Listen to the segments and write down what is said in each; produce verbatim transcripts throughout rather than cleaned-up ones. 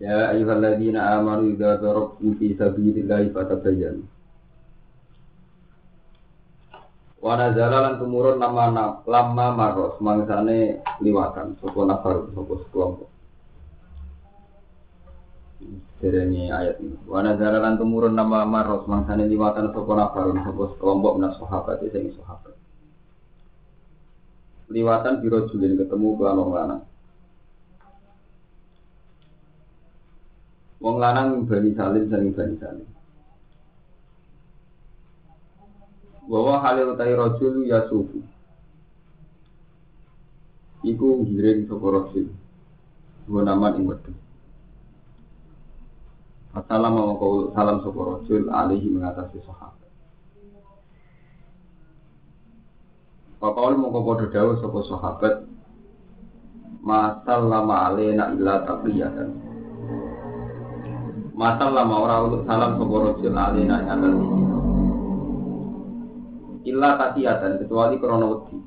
Ya ayyuhalladzina amanu idza darabtum fi sabilillahi fatabayyanu. Wa nazala lan tumurun nama lamma maros mangsane liwatan soko nafar soko kelompok. Derene ayat ini. Wa nazala lan tumurun nama maros mangsane liwatan soko nafar soko kelompok menas sahabat sing sahabat. Liwatan biro julin ketemu kelompok lanang. Wong lanang bani salim saling bani salim. Wawa halil utai rojul ya sufi. Iku giring sokoroksil. Dua nama ingwedu. Assalamualaikum salam sokoroksil alihi mengatasi sahabat. Bapak ul mongko podo dawuh sapa sahabat. Masal lama alena illa taqiyatan. Masal lama orang untuk salam soborojil alina nyata sisi Illa kasihatan kecuali krono wedi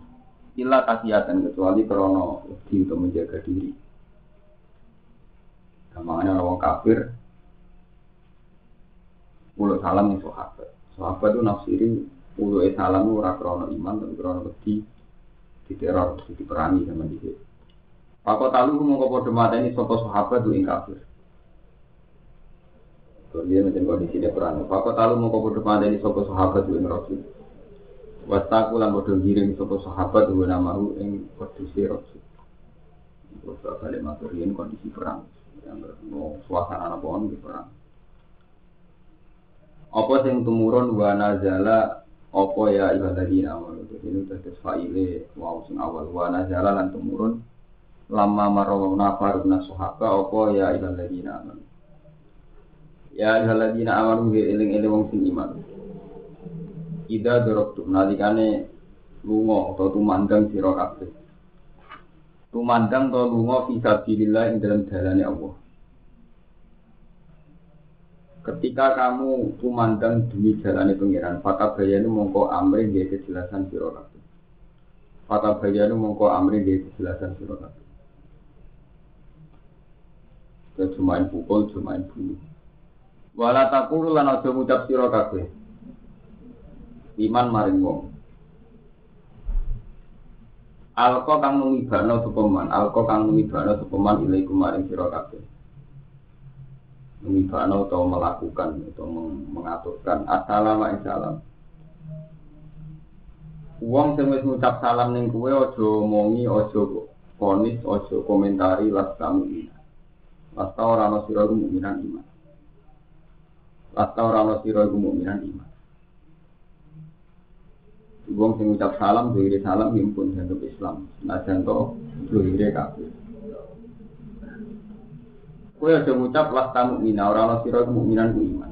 Illa kasihatan kecuali krono wedi untuk menjaga diri. Gampangnya orang kafir mulut salam yang sahabat. Sahabat itu nafsirin mulut salam itu orang krono iman tapi krono wedi diteror, diperangi sama dia. Pakot talu mengkopo demata ini sopo sahabat itu yang kafir. Dia macam kondisi dia perang. Pakot talu mau kau berdepan dari sopo sahabat dengan Rasul. Wastaku lam bodoh giring sopo sahabat dengan namahu yang kondisi Rasul. Rasul balik materiin kondisi perang yang mau suasana nampon di perang. Apa yang temurun wana jala? Apa ya ibadati awal itu? Ini terus faile wow sing awal wana jala lan temurun lama marwah nafar nas sahabat. Apa ya ibadati awal? Ya haladina amaru eling-eling wong sing iman. Ida dorok nalikane lunga atau tumandang sira kabeh. Tumandang atau lunga fi sabilillah ing dalam dalane Allah. Ketika kamu tumandang demi dalane pangeran, fatabayanu mongko amri nggih kejelasan sira kabeh. Fatabayanu mongko amri nggih kejelasan sira kabeh. Kecuman pukul, cuman bulu. Wala taqulu lan aja ngucap sira kabeh. Iman maring wong. Alqa kang numibana supeman, alqa kang numibana supeman ilaikum maring sira kabeh. Numibana utawa melakukan atau mengaturkan assalamu alaikum. Wong sing wis ngucap salam ning kowe aja omongi, aja ponis, aja komentari las kamu. Lasta ora ana sira mukminan iman. Atau orang-orang sirah kemu'minan iman. Ibu yang mengucap salam, zuhiri salam, himpun jantung Islam. Nah jantung, zuhiri kafir. Aku yang mengucap, lasta mu'minah, orang-orang sirah kemu'minan iman.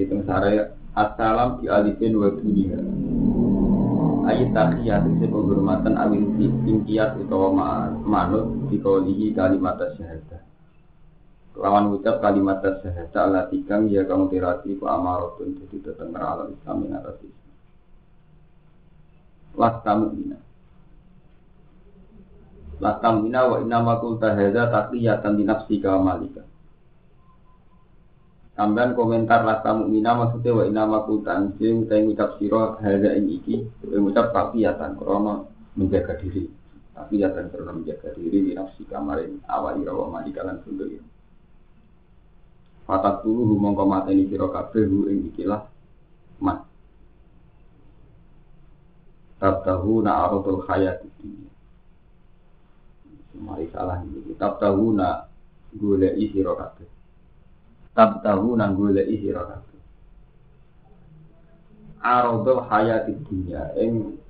Itu misalnya, assalam di alifin wa dunia. Ayat takhiyat itu penghormatan awil tingkiyat atau manut dikaulihi kalimat syahadah. Lawan ucap kalimat syahadah Allah tikang ya kamu tirati ku amarotun jadi datang ngeralat Islam yang atas Islam. Lasta mu'mina. Lasta mu'mina wa inamakul tahadah takhiyatan dinafsika malika. Tambahan komentar lasta mu'mina maksudnya wa inama kutan sing teng ucap sira hadza ing iki ucap taqiyatan krana menjaga diri taqiyatan krana menjaga diri di nafsi kamarin awali rawa madikalan sunduri fatat dulu mongko mateni sira kabeh ing ikilah mat tabtahuna aradul hayat dunya semari salah iki tabtahuna goleki sira kabeh tak tahu nanggulai sirah aku. Arodul hayat dunia, eng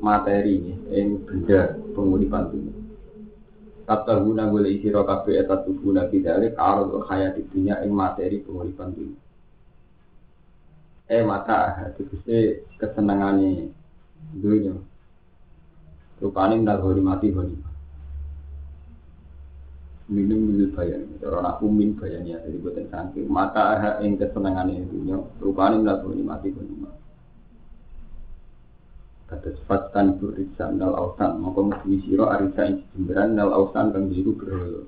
materi ing benda penguripan dunia. Kata guna boleh isi rokafe etat guna kita lek arul kaya dunia ing materi penguripan dunia. Eh mata tegese kesenangane dunia. Rupane minal hormati hormati. Minum minum bayar, orang aku min bayarnya dari buatan sangking. Mata aha ing kesenangannya dunia. Rupane minal hormati hormati. Kata sepatan beriksa nal ausan, maka mesti siro arisa ing jemberan nal ausan kang biru berhulu.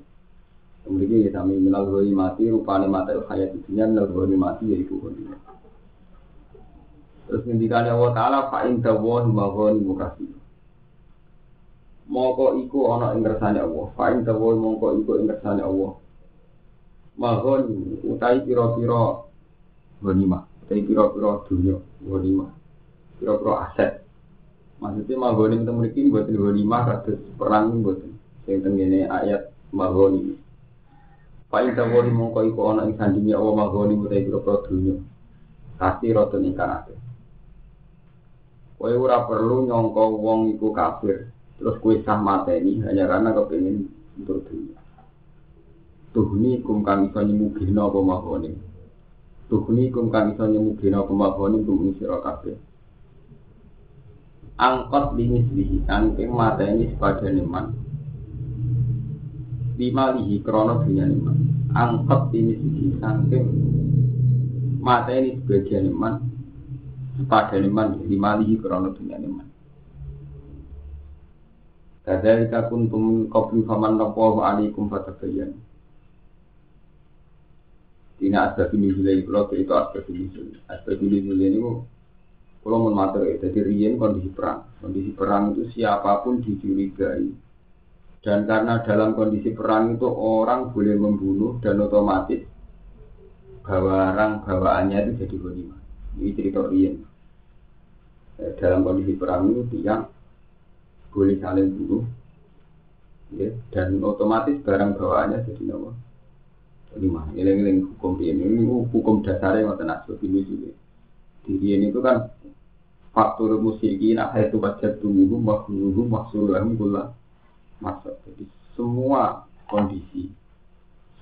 Kemudian kita minal holi mati, rupane mata hayat dunia nal holi mati yaitu holi. Terus ngendikane Allah Ta'ala fa'in dawon mawon mukasi. Mongko iku ana ing kersane Allah, fa'in dawon mongko iku ing kersane Allah. Mawon utai pira-pira honima, utai pira-pira dunya honima. Pira-pira aset. Maksudnya mahoni kita memiliki buat lima ratus perang buat yang tengene ayat mahoni. Paling terwoni mongko iku ana ing sandinya Allah mahoni mutai biro-biro dunia. Kasih roto nikah aja. Kowe ora perlu nyangka wong iku kafir. Terus kowe sah mateni hanya karena kepengin untuk dunia. Tuhni kum kang iso nyemugihna apa mahoni. Tuhni kum kang iso nyemugihna apa mahoni tumuni sira kabeh. Angkot limislihi, angking mata ini sepada niman lima lihi, krono dunia niman. Angkot limislihi, angking mata ini sepada niman sepada niman, lima lihi, krono dunia niman. Dadalika kuntum qabli faman naqwa alaikum fatabayyan. Dina asbabini hilai, kalau itu asbabini hilai. Asbabini hilai ini kalau menmateri, jadi rian kondisi perang. Kondisi perang itu siapapun dicurigai. Dan karena dalam kondisi perang itu orang boleh membunuh dan otomatis barang bawaannya itu jadi ghanimah. Ini cerita rian. Dalam kondisi perang itu tiang boleh saling bunuh, ya, dan otomatis barang bawaannya jadi nama ghanimah. Ini hukum rian. Ini hukum dasarnya yang termasuk ini juga. Rian itu kan faktor musikin, akhir tu baca tunggu, makluhu, maksurahum gula, maksud. Jadi semua kondisi,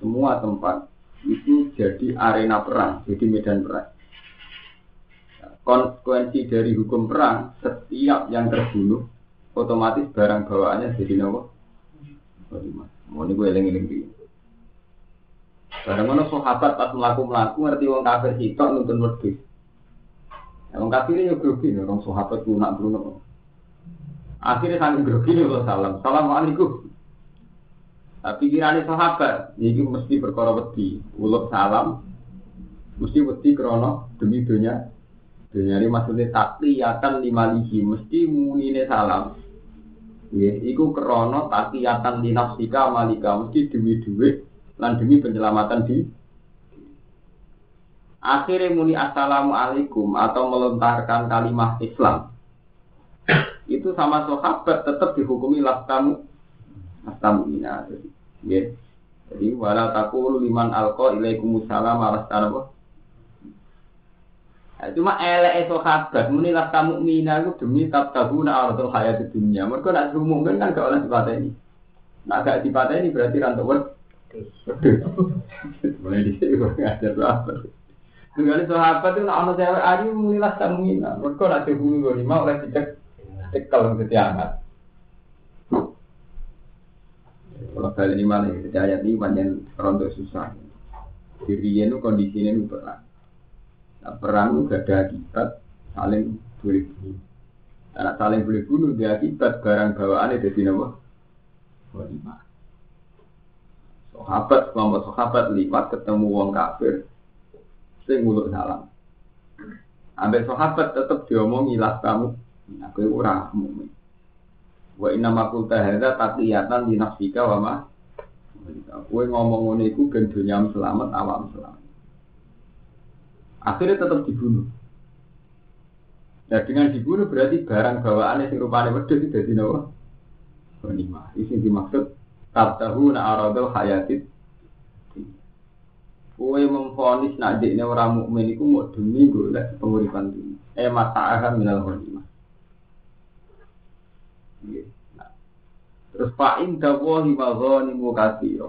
semua tempat itu jadi arena perang, jadi medan perang. Konsekuensi dari hukum perang, setiap yang terbunuh, otomatis barang bawaannya jadi nama. Mau ni gue eling-eling dia. Barang mana sahabat pas melaku-melaku, ngerti orang kafir hitok nonton berdiri. Orang kafir itu grogi, orang sahabat lunak berunuk. Akhirnya sambil grogi itu salam, assalamualaikum. Tapi kiranya sahabat, ini mesti berkara wedi. Uluk salam, mesti wedi krono demi dunia. Dunia ini maksudnya takliyatan lima lihi, mesti munine salam. Iku krono takliyatan linafsika malika, mesti demi duit, dan demi penyelamatan di akhirnya muni assalamualaikum atau melontarkan kalimat Islam itu sama sahabat tetap dihukumi lastamu lastamu ina jadi yeah. Jadi wala taqulu liman alqa ilaikumussalam alastana nah, cuma eleke sahabat muni lastamu ina itu demi tabtaguna ardul hayatid dunya mergo nek umumkan kan gak oleh dipateni nek gak dipateni berarti rantuk mulai dhisik kok ada apa Tunggali sahabat itu anak cewek ayu menilas termina. Mereka nak cebung dua lima oleh cek cek kalau setiangat. Kalau kali ini malah kita ayat ini banyak rontok susah. Dirinya itu kondisinya itu perang. Nah, perang itu gak ada akibat saling boleh bunuh. Anak saling boleh bunuh dia akibat barang bawaan itu di nama dua lima. Sahabat kelompok sahabat lipat ketemu wong kafir. Saya nguluk salam. Ambil sahabat tetap diomongi lah kamu. Aku orang mukmin. Wa inna ma qulta hadza taqiyatan li nafsika wa ma. Kowe ngomong ngene iku ben dunyam selamat awakmu selamat. Akhirnya tetap dibunuh. Nah dengan dibunuh berarti barang bawaane sing rupane wedhus dadi napa? Ghanimah. Iki sing dimaksud tabtahuna aradul hayatid. Kowe memfonis nek dekne ora mukmin iku mok demi golek penguripan dunya. Eh mata akan minal ghanimah. Nah. Terus fa'in dawahi wa ghanimu katsira.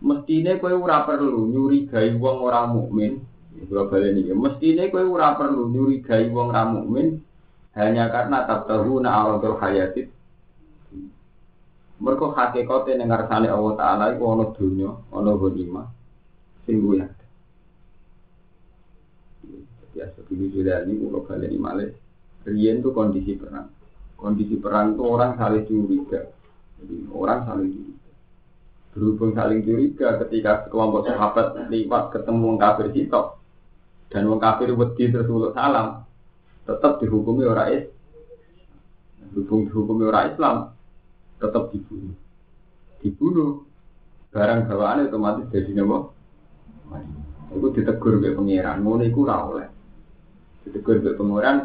Mestine kowe ora perlu nyurigai wong ora mukmin. Kula baleni iki. Mestine kowe ora perlu nyurigai wong ora mukmin hanya karena tabtahuna aradul hayatid. Mergo hakikate ning ngarsane Allah Taala iku ana dunya, ana ghanimah sing luwih akeh. Ya seperti judul ini kula baleni malih. Riyen itu kondisi perang. Kondisi perang itu orang saling curiga. Jadi orang saling curiga. Berhubung saling curiga ketika kelompok sahabat lewat ketemu kafir sitok dan wong kafir wedi terus uluk salam, tetap dihukumi orang Islam. Berhubung dihukumi orang Islam, tetap dibunuh. Dibunuh barang bawaan otomatis jadi napa? Iku ditegur mbek pangeran. Ngono iku ora oleh. Ditegur mbek pangeran.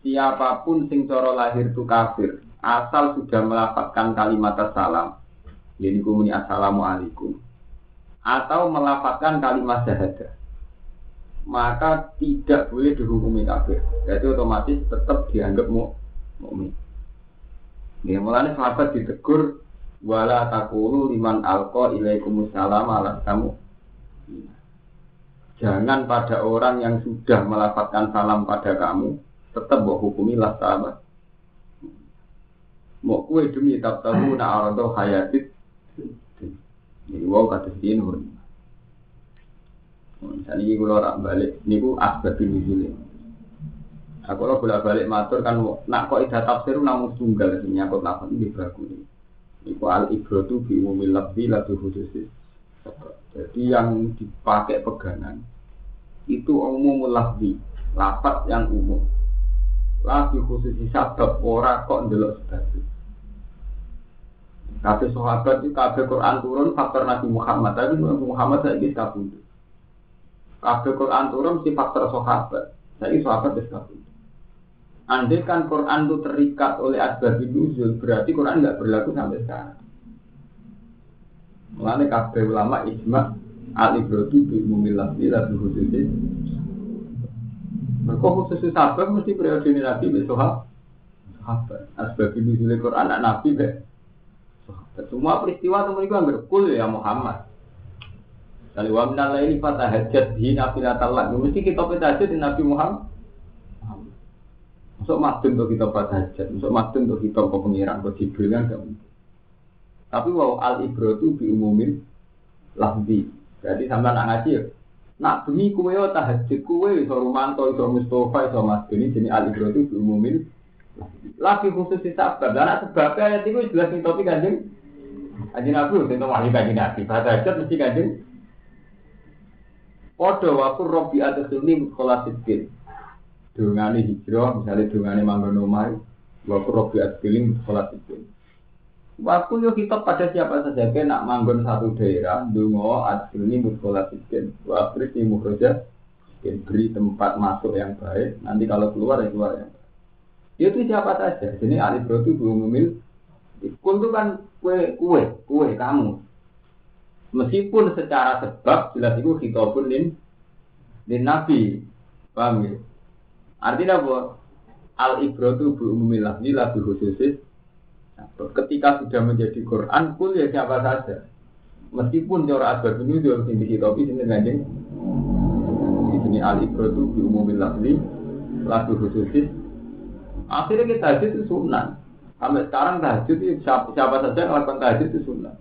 Siapapun sing cara lahir tu kafir, asal sudah melafadzkan kalimat salam, jadi kumuni assalamualaikum, atau melafadzkan kalimat syahadah, maka tidak boleh dihukumi kafir. Jadi otomatis tetap dianggap mukmin. Ya, mulanya sahabat ditegur, wala taqulu liman alqa ilaikumussalam ala kamu. Jangan pada orang yang sudah melafadzkan salam pada kamu. Tetap buat hukumi lah sahabat. Mau kue demi tak tahu nak orang tu hayatit. Jadi wow kata sini pun. Misalnya aku lorak balik, ni aku asbab ini dulu. Aku lorak bolak balik matur kan nak kau ida tafsir namun tunggal ni aku lakukan ini bagus ni. Iku al ibro tu biumil labi lalu khusus. Jadi yang dipakai pegangan itu umumul labi, lafaz yang umum. Lagi khusus sabab ora kok ndelok sebab. Kabeh sahabat iki kabeh Quran turun faktor Nabi Muhammad, tapi Nabi Muhammad saiki kabundut. Kabeh Quran turun si faktor sahabat. Saiki sahabat wis kabundut. Andai kan Quran itu terikat oleh asbab nuzul, berarti Quran enggak berlaku sampai sekarang. Mulane kabeh ulama ijma al-ibratu bi umumillah bila khususin. Kau khusus sahabat mesti periode ini nabi bersohab sahabat asbab ini dari Quran anak nabi ber sahabat semua peristiwa itu mereka berkul ya Muhammad dari wamna laili fatahajat di nabi natallah mesti kita petahajat di nabi Muhammad masuk madun untuk kita petahajat masuk madun untuk kita pengiran berjibrilan tapi wow al ibrotu bi umumin lahdi jadi sampai anak ngaji ya nak demi kowe yo tahajud kowe iso rumanto iso Mustofa iso Mas ini jenenge al-ibro itu diumumin. Lagi khusus sahabat lan ana sebab ayat iku jelas ning topik Kanjeng. Kanjeng Nabi utawa wali Kanjeng Nabi tahajud mesti Kanjeng. Padha wakur Rabbi adkhilni mukhlasidin. Dongane hijrah misale dongane manggon omah wakur Rabbi adkhilni mukhlasidin. Waktu yo kita pada siapa saja ke nak manggon satu daerah, dungo, adilni mutkolasidin, waktu ini mukroja, beri tempat masuk yang baik. Nanti kalau keluar ya keluar yang baik. Itu siapa saja. Jadi alif itu belum memil. Kun itu kan kue kue kue kamu. Meskipun secara sebab jelas itu kita pun lin lin nabi, paham ya? Artinya apa? Al-ibro itu belum memilah ini lagu khususis. Ketika sudah menjadi Quran, pun ya siapa saja. Meskipun cara asbab ini juga harus dihitopi, ini ngajeng. Di sini al-ibro itu diumumin lafli, lagu khususis. Akhirnya kita tahajud itu sunnah. Sampai sekarang tahajud itu siapa, siapa saja yang melakukan tahajud itu sunnah.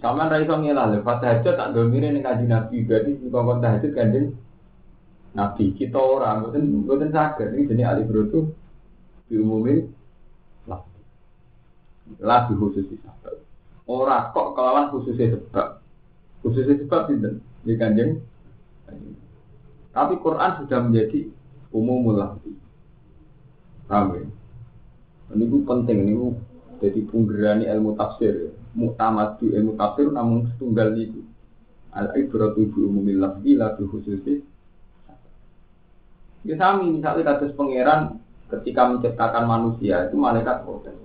Sama Raisa ngelah, lepas tahajud tak domirin yang ngajeng Nabi. Berarti melakukan tahajud ngajeng Nabi. Kita orang, bukan sagar. Ini jenis al-ibro itu diumumin. Lagi khusus sahabat. Orang kok kelawan khususnya sebab. Khususnya sebab tidak di Kanjeng. Tapi Quran sudah menjadi umumul lafzi. Amin. Ini pun penting. Ini pun jadi penggerani ilmu tafsir. Muktamadu ilmu tafsir namun setunggal itu. Al-ibratu bi umumil lafzi la bi khususi. Ya sami misalnya kados pangeran ketika menciptakan manusia itu malaikat protes.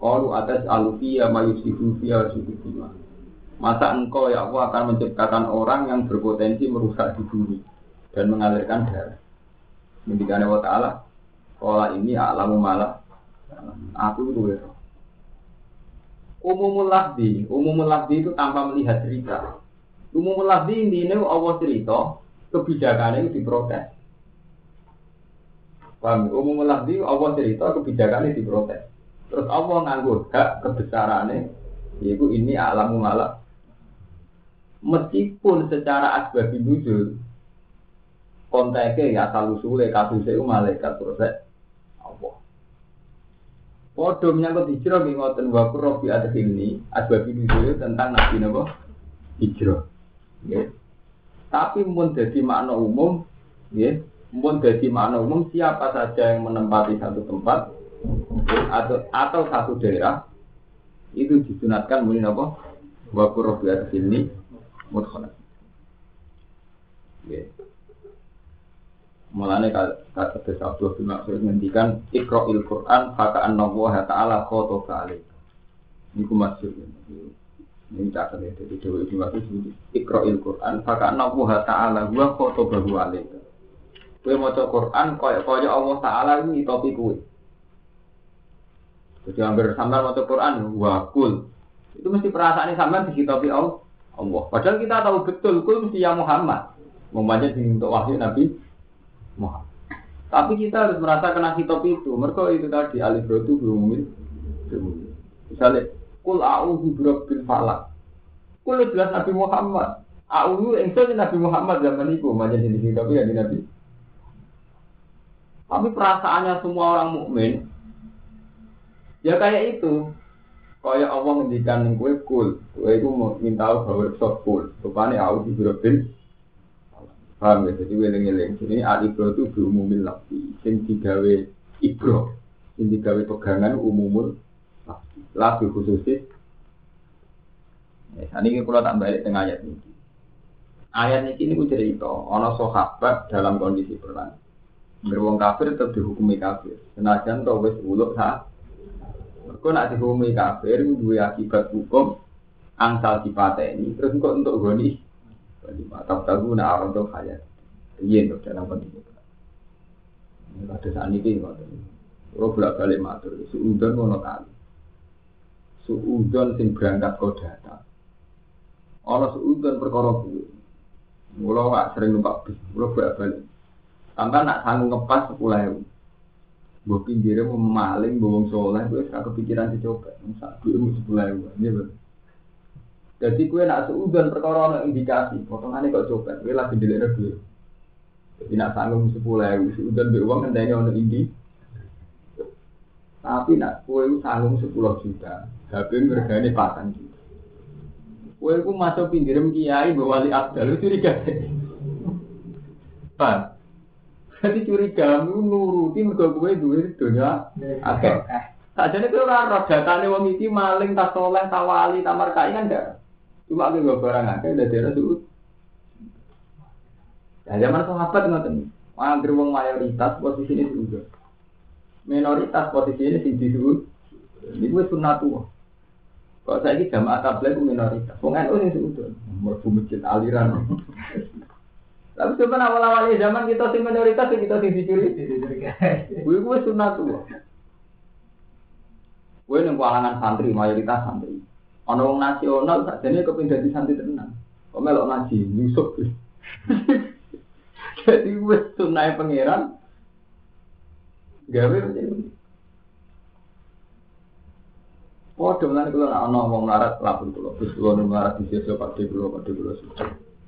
Qalu atas alufiyya ma yusifu fiya subhima. Masa engkau ya Allah akan menciptakan orang yang berpotensi merusak di bumi dan mengalirkan darah. Mendikane wa ta'ala, qala inni a'lamu ma la aku itu ya. Umumul lafzi, umumul lafzi itu tanpa melihat cerita. Umumul lafzi intinya Allah cerita, kebijakannya itu diprotes. Paham? Umumul lafzi Allah cerita, kebijakannya diprotes. Terus Allah nganggur hak kebesarannya, yaitu ini alamul malak. Meskipun secara asbabi nuzul konteknya ya asal usule kasusnya malaikat terus Allah. Podo menyangkut hijrah ngoten wa qurrobi adkhilni asbabi nuzul tentang nabi napa hijrah. Nggih. Tapi mun dadi makna umum nggih, mun dadi makna umum siapa saja yang menempati satu tempat atau atau satu daerah itu disunatkan muni napa wa qurrobi adkhilni mudkhalan. Nggih. Mulane kata Rasulullah bin Mas'ud ngendikan iqra'il Qur'an faka'anna Allah ta'ala khataba alaih. Niku maksudnya. Ning tak kene dadi dhewe iki wae disebut iqra'il Qur'an faka'anna Allah ta'ala huwa khataba alaih. Kowe maca Qur'an kaya-kaya Allah Ta'ala iki topi kowe. Jadi hampir sampean maca Qur'an wa kul. Itu mesti perasaane sampean ditopi Allah. Allah. Padahal kita tahu betul kul mesti ya Muhammad. Mumpamanya untuk wahyu Nabi Muhammad. Tapi kita harus merasakan akitop itu. Mereka itu tadi alif ro itu berumil. Misalnya, kul a'udzu birabbil falaq. Kul jelas Nabi Muhammad. A'udzu engson Nabi Muhammad zaman itu, macam jenis tapi ya Nabi. Tapi perasaannya semua orang mukmin. Ya kayak itu. Kayak Allah ngendikan ning kowe kul. Kowe iku minta bawa sok kul. Rupane a'udzu birabbil paham ya, jadi weleng-weleng. Jadi al-ibro itu berumumil lagi. Yang digawe ibro, yang digawe pegangan umumul lagi. Lagi khususnya. Nah, ini kalau tak balik tengah ayat ini. Ayat ini ini aku cerita. Ada sahabat dalam kondisi perang. Berwong kafir tetap dihukumi kafir. Senajan itu harus uluk saat. Kalau nak dihukumi kafir, dua akibat hukum. Angsal dipateni. Terus kok untuk goni. Atau tahu nak orang tu kaya, iya tu dalam pendidikan. Ada saat ini kan, orang bolak balik matur. Suudan monokali, suudan sing berangkat kau data. Orang suudan perkorok tu, mula awak sering numpak bis, mula bolak balik. Tanpa nak sanggup ngepas sepuluh ribu, buat pinggirnya memaling, bohong soleh, buat tak kepikiran dicoba. Satu ribu sepuluh ribu, ni ber. Jadi gue nak seudan perkara indikasi, potongannya kok coba, gue lagi dilihat gue. Jadi nak sanggup sepuluh ribu, seudan beruang ngendainya untuk indi. Tapi nak gue sanggup sepuluh juta, tapi harganya patang juta. Gue gue masuk pinggiran kiai berwali abdal, curiga. Pan, jadi curiga, lu nuruti mereka gue duit dunia akeh. Sajane gue orang datane wong iki maling tas soleh, tawali, tamar kai kan enggak. Cuma aku barang akeh dari daerah Suud. Ya zaman sahabat ngoten. Anggere wong mayoritas posisine Suud. Minoritas posisine sing di Suud. Niku wis sunatu. Kok saiki jamaah tabligh minoritas. Wong N U sing Suud. Mergo masjid aliran. Tapi zaman awal-awal zaman kita sing minoritas kita sing dicuri. Kuwi wis sunatu. Kowe ning kalangan santri mayoritas santri. Ana wong nasional sakjane kepengin dadi santri tenan. Kok melok ngaji nyusuk. Jadi wis sunai pangeran gawe menjadi. Padha menawa kula ana wong larat lapun kula, terus kula mlarat disiso padhe kula padhe kula.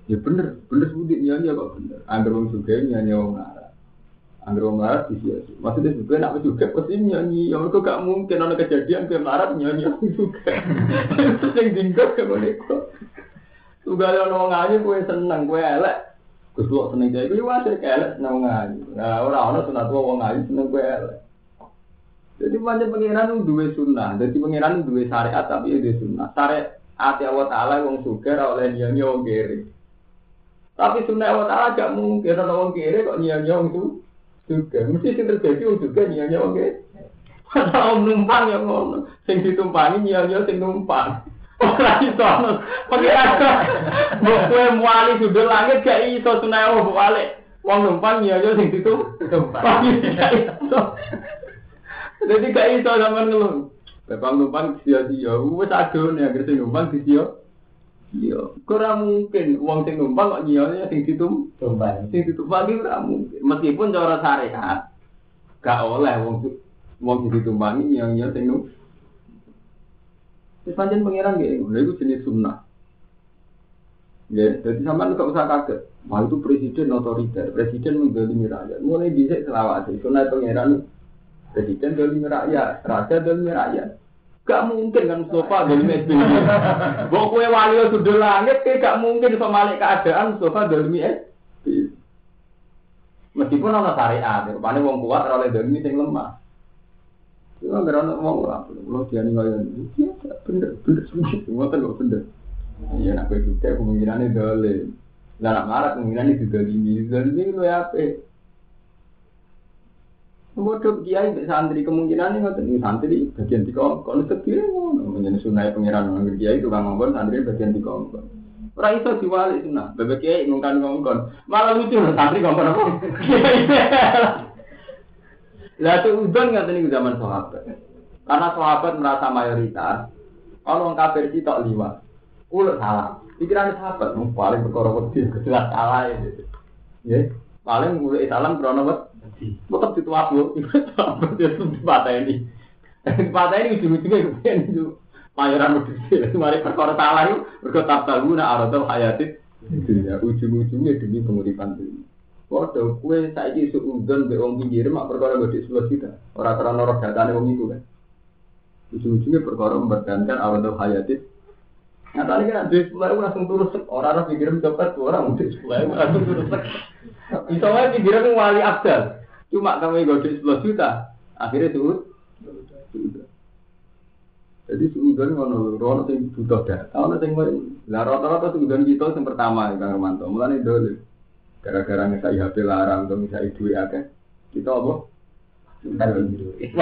Ya bener, bener sudi nyanyi kok bener. Angger wong sugih nyanyi wong larat. Anggur marah di sini. Maksudnya juga nak juga pasti nyanyi. Yang mereka tak mungkin ada kejadian ke marah nyanyi juga. Terus yang jingkut ke mereka. Juga ada orang ngaji, kue senang, kue elak. Ketua senang jadi kue wajar elak senang ngaji. Nah orang-orang sunat tua orang ngaji senang kue elak. Jadi macam pengiran itu dua sunnah. Jadi pengiran itu dua syariat tapi itu dua sunnah. Syariat hati Allah Taala yang suka oleh nyanyi orang kiri. Tapi sunnah Allah Taala tak mungkin orang kiri kok nyanyi orang tu. Juga, mesti yang terjadi juga nyanyi orang okay? Kalau om numpang yang ngomong, yang ditumpangi nyanyi yang numpang. Orang itu, pengirannya, bukwe muali sudah langit gak iso sunai orang bukalik. Orang numpang nyanyi yang ditumpang. Jadi gak itu zaman ngelun. Bapak numpang sia-sia. Wes adone anggere sing numpang sia-sia. Yo, ora mungkin wong sing numpang kok nyiyane sing ditum numpang. Sing ditumpang ora mungkin. Meskipun cara syariat gak oleh wong wong ditumpangi nyiyane sing numpang. Wis pancen pangeran nggih, lha iku jenis sunnah. Ya, jadi sampean enggak usah kaget. Wah itu presiden otoriter, presiden menggolimi rakyat. Mulai dhisik selawase, sunah pangeran presiden golimi rakyat, raja golimi rakyat. Gak mungkin kan Mustafa golimi S B Y. Mbok kowe wali sudul langit ki gak mungkin iso malik keadaan Mustafa golimi S B Y. Meskipun ana syariat, rupane wong kuat ora oleh golimi sing lemah. Yo anggere ana wong ora, lho diani kaya iki bener bener suci, ngoten kok bener. Iya, nak pergi ke kemungkinannya dolen. Larak marak kemungkinannya juga tinggi. Dolen itu ya apa? Bodoh kiai santri kemungkinannya nggak tinggi. Santri bagian tiga, kalau setia, menjadi sunai pengiran orang kiai itu bang ngomong santri bagian tiga. Orang itu diwali sana. Bebek kiai ngungkan ngomong, malah lucu santri ngomong apa? Lah itu udah nggak tinggi zaman sahabat. Karena sahabat merasa mayoritas, orang kafir itu tak liwat. Ulah salah. Pikiran sahabat mung paling perkara wedi jelas salah iki. Nggih. Paling mulai salam krono wedi. Tetep dituwabuk sahabat ya sembateni. Sembateni ujug-ujuge ben yo payaran wedi. Mari perkara salah iku mergo tabtaluna arada hayatid dunya ujug-ujuge demi penguripan dunya. Padha kowe saiki suudon mbek wong pinggir mak perkara wedi sebelas juta. Ora krono rogatane wong iku kan. Ujug-ujuge perkara membedankan arada hayatid. Nah tadi kan duit sepuluh ribu langsung turun sek, orang-orang pikiran copet, orang duit sepuluh ribu langsung turun sek. Misalnya pikiran wali abdal, cuma kamu ikut duit sepuluh juta, akhirnya turun. Jadi suudan kalau orang itu butuh data, orang itu mau. Lah rata-rata suudan kita yang pertama Kang Romanto, mulanya dulu. Gara-gara ngesai H P larang, atau ngesai duit aja, kita apa? Taruh duit.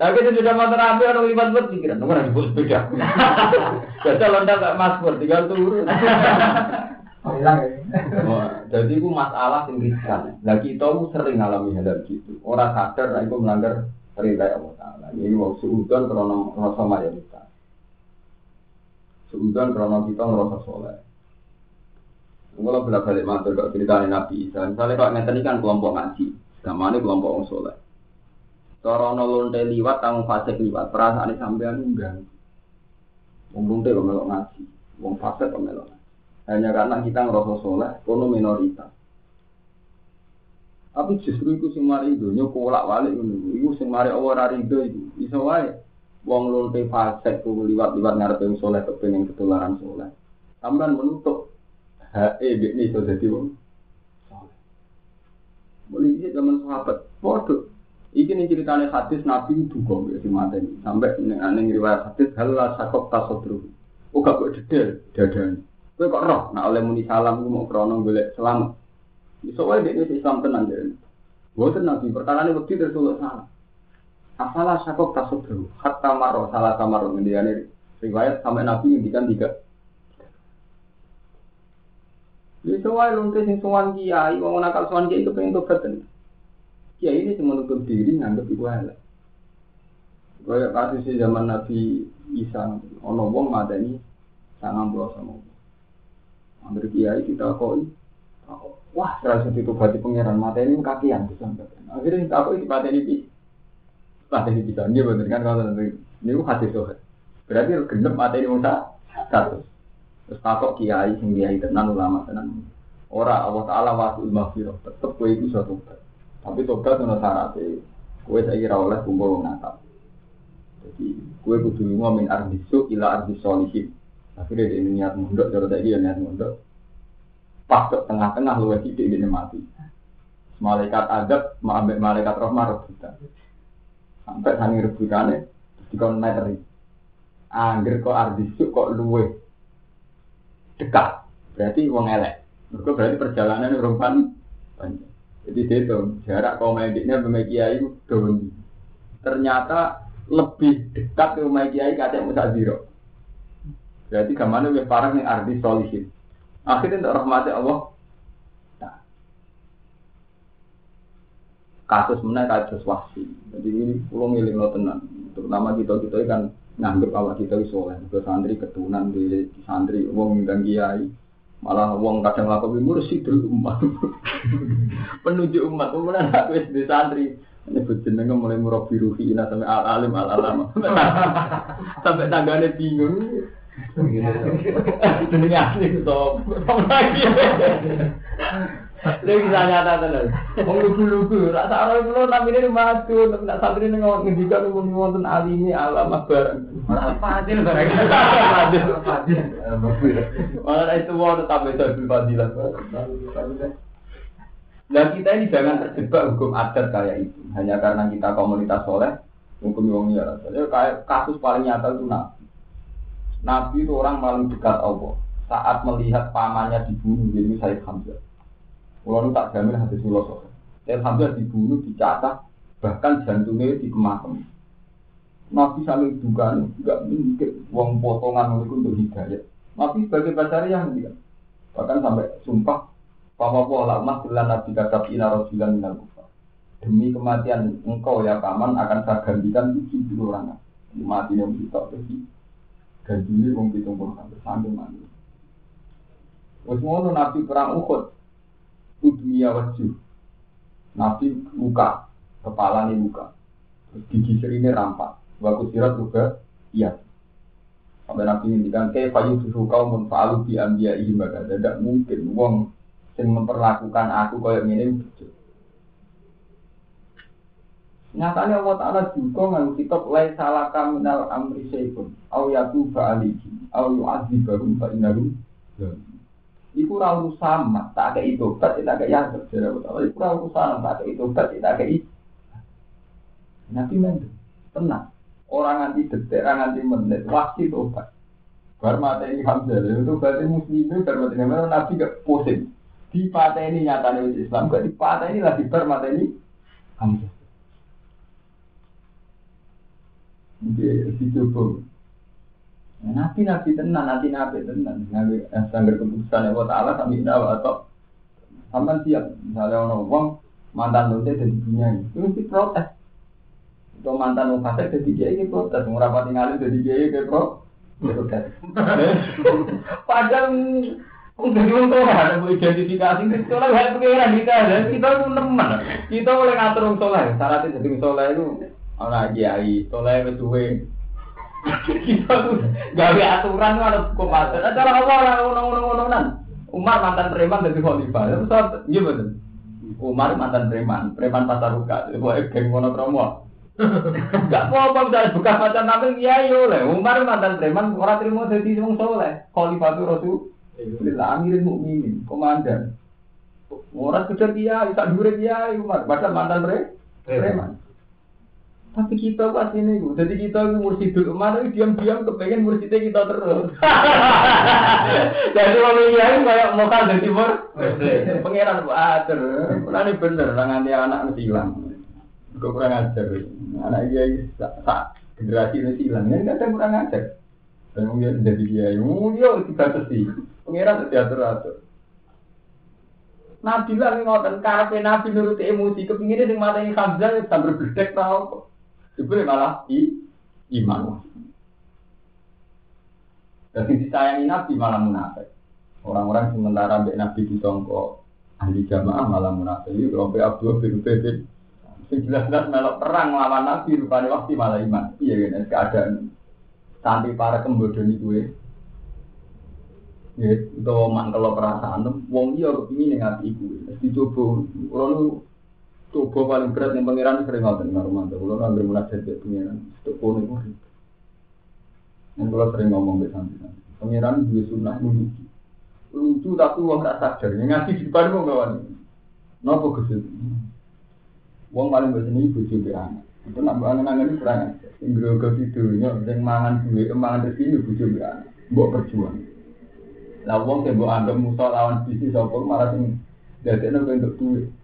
Tapi kita sudah materapi orang libat-libat pikiran, nomor yang dibuat sepeda. Jadi lontar gak masker, tinggal turun. Jadi itu masalah yang riskan. Nah kita sering alami hal gitu. Orang sadar, nah itu melanggar perintah Allah Ta'ala. Ini mau seudan karena merasa mayoritas. Seudan karena kita merasa soleh. Kalau balik-balik matur, kalau ceritanya Nabi Isa. Misalnya kalau ngeten kan kelompok ngaji. Sama ini kelompok orang soleh. Corona lonte liwat, tanggung fasek liwat. Perasaan sampean enggak. Wong lonte kok melok ngaji, wong fasek kok melok. Hanya karena kita ngerasa soleh, kono minoritas. Tapi justru iku sing mari donya kolak-walik ngono. Iku sing mari ora rido iku. Iso wae wong lonte fasek kok liwat-liwat ngarepe wong soleh kepengin ketularan soleh. Sampeyan menutuk hae dekne iso dadi wong soleh. Mulih zaman sahabat padha iki ning ceritane hadis Nabi duka wis mateni. Sampai ning riwayat hadis halah sakop tasodru. Uga kok dedel dadane. Kowe kok roh nek oleh muni salam ku mok krono golek selamat. Iso wae nek Islam tenan jare. Mboten Nabi perkarane wekti terus salah. Asalah sakop tasodru. Hatta maro salah kamaro ngendikane riwayat sampai Nabi ngendikan tiga. Iso wae lonte sing sowan kiai wong nakal sowan kiai kepengin tobat. Ya ini cuma untuk diri nganggep iku ala. Kaya kasus zaman Nabi Isa ana wong madani sangang bolo sama. Andre kiai kita koi. Wah, terus ditobati pangeran mateni kakian disambat. Akhire aku iki mateni iki. Mateni iki dene bener kan kalau niku hati sohe. Berarti gendep mateni wong ta satu. Terus takok kiai sing kiai tenan ulama tenan. Ora Allah Taala wasul maghfirah tetep kowe iki satu. Tapi tobat ana syaratnya, kowe saiki ra oleh kumpul natap. Jadi kowe kudu ngomong ardhisu ila ardhis solihin. Akhire dene niat mondok cara saiki ya niat mondok. Pas tok tengah-tengah luwih sithik dene mati. Malaikat adab ambek malaikat rahmah rebutan. Sampai sangi rebutane dikon neteri. Angger kok ardhisu kok luwih dekat. Berarti wong elek. Mergo berarti perjalanan rumpan panjang. Jadi dihitung, jarak kalau main diknya sama kiai itu ternyata lebih dekat sama kiai katanya musak zero. Berarti kemana lebih parah nih arti solihin. Akhirnya untuk rahmatnya Allah. Nah. kasus mana kasus wasi. Jadi pulau milih lo tenang. Terutama kita kita kan nganggep awak kita soleh. Ke santri ketunan di santri wong dan kiai. Malah wong kadang laku mursi dulu umat. Penuju umat kemudian aku di santri. Ini berjenengnya mulai murabi ruhi ina sampai al-alim al-alama. Sampai tanggane bingung. Jenengnya asli stop. Tolong lagi. Lha iki nyata tenan. Wong lugu-lugu ra sakare kula namine matur, nek santri ning ngendikan wong wonten alimi alamah bareng. Ora padil bareng. Padil padil. Ora itu wong tapi itu padil. Nah, kita ini jangan terjebak hukum adat kayak itu. Hanya karena kita komunitas soleh, hukum wong ya. Jadi kasus paling nyata itu Nabi. Nabi itu orang paling dekat Allah. Saat melihat pamannya dibunuh, jadi Sayyid Hamzah. Kalau tak jamin hadis mulosoh, dan hampir dibunuh, dicacah, bahkan jantungnya dikemas-kemas. Nabi saling duga nih, tidak mungkin uang potongan untuk hidayah. Nabi sebagai pasari yang tidak, bahkan sampai sumpah, papa pola mas bilang Nabi kata ilah Rasulullah minalkufa. Demi kematian engkau ya paman akan saya gantikan tujuh puluh orang. Mati yang kita pergi, gantinya uang hitung puluhan sambil mandi. Wasmolo Nabi perang Uhud. Udmiya wajib Nabi luka, kepala ini luka, gigi serine rampak, waktu sirat juga iya. Sampai Nabi ngintikan, kayak payung susu kau menfalu di ambiya ini maka tidak mungkin wong sing memperlakukan aku kayak ini. Nyatanya Allah Ta'ala juga dengan kitab lai salaka minal amri syaitun au yatu ba'aliki au yu'adzi barum ba'inaru. Iku ra urusan mak tak ada itu, tak ada yang terjadi. Iku ra urusan tak ada itu, tak ada itu. Nanti nanti tenang. Orang nanti detik, orang nanti menit. Waktu itu obat. Bermateri Hamzah itu berarti muslimin bermateri mana nabi gak pusing. Di partai ini nyatanya Islam, gak di partai ini lagi bermateri Hamzah. Jadi itu pun. Nanti nabi tenan, nanti nabi tenan. Nabi sangger keputusan Allah Ta'ala sambil dakwah atau sampai siap. Misalnya orang uang mantan lonte dari dunia ini, itu mesti protes. Atau mantan uang kaset dari dia ini protes. Merapat tinggalin dari dia ini pro, protes. Padahal untuk diuntungkan, untuk identifikasi itu lah hal pengiran kita. Dan kita pun teman. Kita boleh ngatur orang soleh. Syaratnya jadi soleh itu orang kiai, soleh berduit. Kita gawe aturan itu ada hukum adat. Acara apa orang ngono-ngono-ngonoan. Umar mantan preman dari Khalifah. Terus nggih mboten. Umar mantan preman, preman pasar buka. Pokoke geng ngono kromo. Enggak apa-apa dari buka macam nampil kiai oleh. Umar mantan preman ora trimo dadi wong saleh. Khalifah Rasulullah Amirul Mukminin, komandan. Ora sekedar kiai, tak dhuwur kiai Umar, padahal mantan preman. Tapi kita pas ini, jadi kita mursidul Umar itu diam-diam kepengen mursidnya kita terus. Jadi kalau iya, kayak mau kan dari timur, pengiran buat terus. Karena ini bener, tangannya anak mesti hilang. Kau kurang ajar, anak iya sak generasi mesti hilang. Ini kadang kurang ajar. Kemudian jadi dia, mulia tidak sesi, pengiran tidak teratur. Nabi lah ngotot, karena nabi nuruti emosi, kepinginnya dengan mata yang Hamzah sambil berdek tau. Sebenarnya malah i, iman. Dari disayangi Nabi malah munafik. Orang-orang sementara mbek Nabi ditongko ahli jamaah malah munafik. Rompi Abdul bin Ubay sing jelas-jelas melok perang lawan Nabi rupane waktu malah iman. Iya kan keadaan sampai para kembodoni kuwe. Ya to mangkelo perasaan wong iya kepingin ngati kuwe. Wis dicoba ora coba paling berat yang pengiran sering ngoten karo mantu kula anggere mulai dadi pengiran stok kono iku. Nek kula sering ngomong be sampeyan. Pengiran duwe sunah niki. Lucu tapi wong gak sadar nganti dipan wong gawane. Napa kesel? Wong paling bosen iki bojo be anak. Itu nek anak nangani kurang. Sing grogo kidunya sing mangan duwe kemangan iki bojo be anak. Mbok perjuang. Lah wong sing mbok anggap musuh lawan bisnis sapa marang sing dadekno bentuk duwe.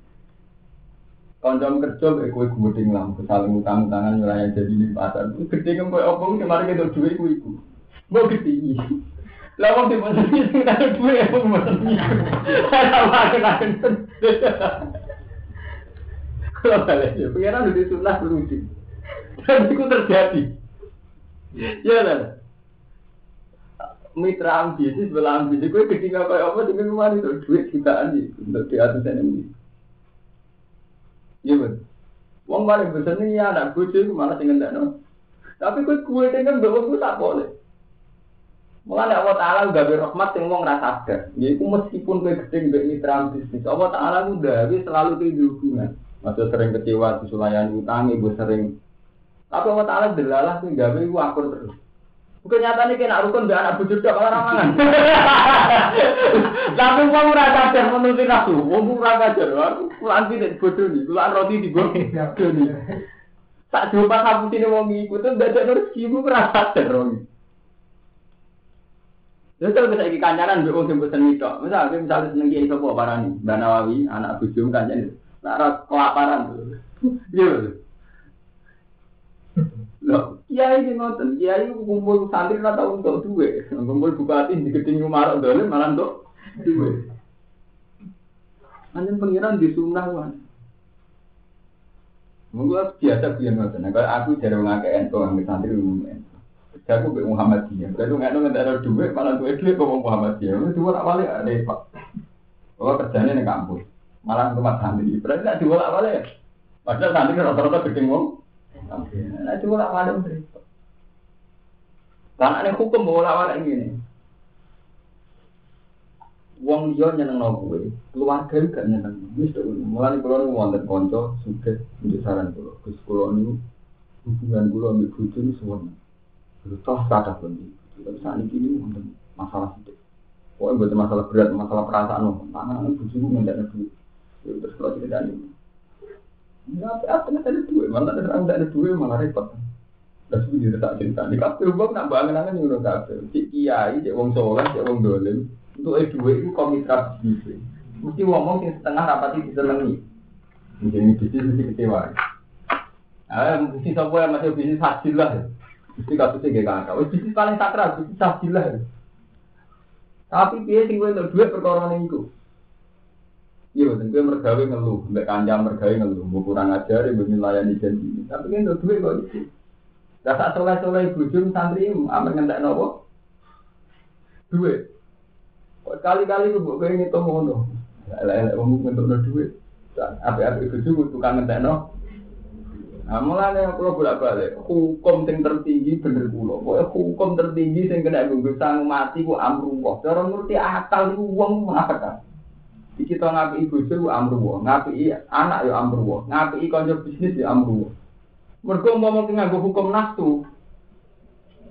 Konjom kerja kaya kue guding lah, saling utang-utangan nyuraya jadi limpasan. Gede kan kue opong, kemarin kita duit kue itu. Mau gede. Lawang di masa ini, kita ada duit apa masa ini. Saya tahu akan-akan. Pengeran udah sunah lucu. Dan itu terjadi. Ya kan? Mitra ambisi, sebelah ambisi. Gue ketika apa-apa dengan kemarin itu. Duit jutaan sih. Untuk diatusan ini. Iya bener. Wong paling besar ini ya anak gue juga malah dengan tak no. Tapi gue gue dengan bawa gue tak boleh. Mulanya Allah Ta'ala gak berrohmat yang mau ngerasa ada. Jadi meskipun gue gede gak mitra bisnis, Allah Ta'ala udah gue selalu kehidup hubungan. Maksudnya sering kecewa, disulayan utang, ibu sering. Tapi Allah Ta'ala delalah gue gak gue akur terus. Bukan nyatanya kena rukun gak anak bujur gak malah ramangan. Tapi gue murah kajar menuruti nafsu. Gue murah kajar, aku pulang pilih bodoh nih, pulang roti di bodoh nih. Tak jumpa sabut ini mau ngikutin, gak ada rezeki gue murah kajar rongi. Terus kalau bisa ikut kancanan, berong sembuh senidok. Misalnya, misalnya seneng kiai sopo parani, Mbak Nawawi, anak bujum kancan, naras kelaparan tu. Iya. Lo, kiai di nonton, kiai kumpul santri rata untuk duit, kumpul bupati di ketinggian marok dole malam tu. Duit. Anjing pengiran di Sumbawan. Mungkin biasa biasa nonton. Kalau aku jadi orang K N P, orang santri umum. Aku ke Muhammadiyah. Kalau enggak ada enggak ada duit, malah duit duit ke Muhammadiyah. Itu bolak-balik ada Pak. Oh, kerjanya di kampus. Malah rumah santri. Berarti enggak dibolak-balik. Padahal santri rata-rata gedeng wong. Oke. Nah, itu bolak-balik berita. Karena nek hukum bolak-balik ngene. Wong yo nyenengno kowe, keluarga gak nyenengno. Wis to, mulane kula wonten kanca sugih njuk saran kula. Gus kula niku hubungan kula ambek bojone suwun. Toh sadar pun, tapi saat ini untuk masalah itu, oh buat masalah berat, masalah perasaan loh, mana ibu ibu mendadak duit, terus kalau tidak ada, nggak apa nggak ada duit, malah ada orang tidak ada duit malah repot, terus begini tak cerita, di kafe uang nak bangenangan yang udah kafe, cik kiai, cik uang soleh, cik uang dolim, untuk duit itu komitmen bisnis, mesti ngomong setengah rapat itu senangi, jadi bisnis mesti kecewa, ah bisnis apa yang masih bisnis hasil lah. Mesti kasusnya gak kakak, wih bisnis paling sakral, bisnis sajilah. Tapi dia sing gue untuk duit perkorongan itu. Iya, gue mergawe ngeluh, mbak kanjang mergawe ngeluh, gue kurang ajar, gue melayani janji. Tapi gue untuk duit kok itu. Gak tak selesai-selesai bujum santri, amat ngendak nopo. Duit. Kali-kali gue gue ngitung ngono. Lelek-lelek ngomong untuk duit. Api-api bujum tukang ngendak nopo. Nah, mulanya aku bolak-balik, hukum yang tertinggi bener kula. Pokoknya hukum tertinggi yang kena gugusang mati, aku amruwah. Cara ngerti akal itu uang mengatakan. Di kita ngapi bujur, aku amruwah. Ngapi anak, aku amruwah. Ngapi konjok bisnis, aku amruwah. Mereka ngomong nganggo hukum nafsu.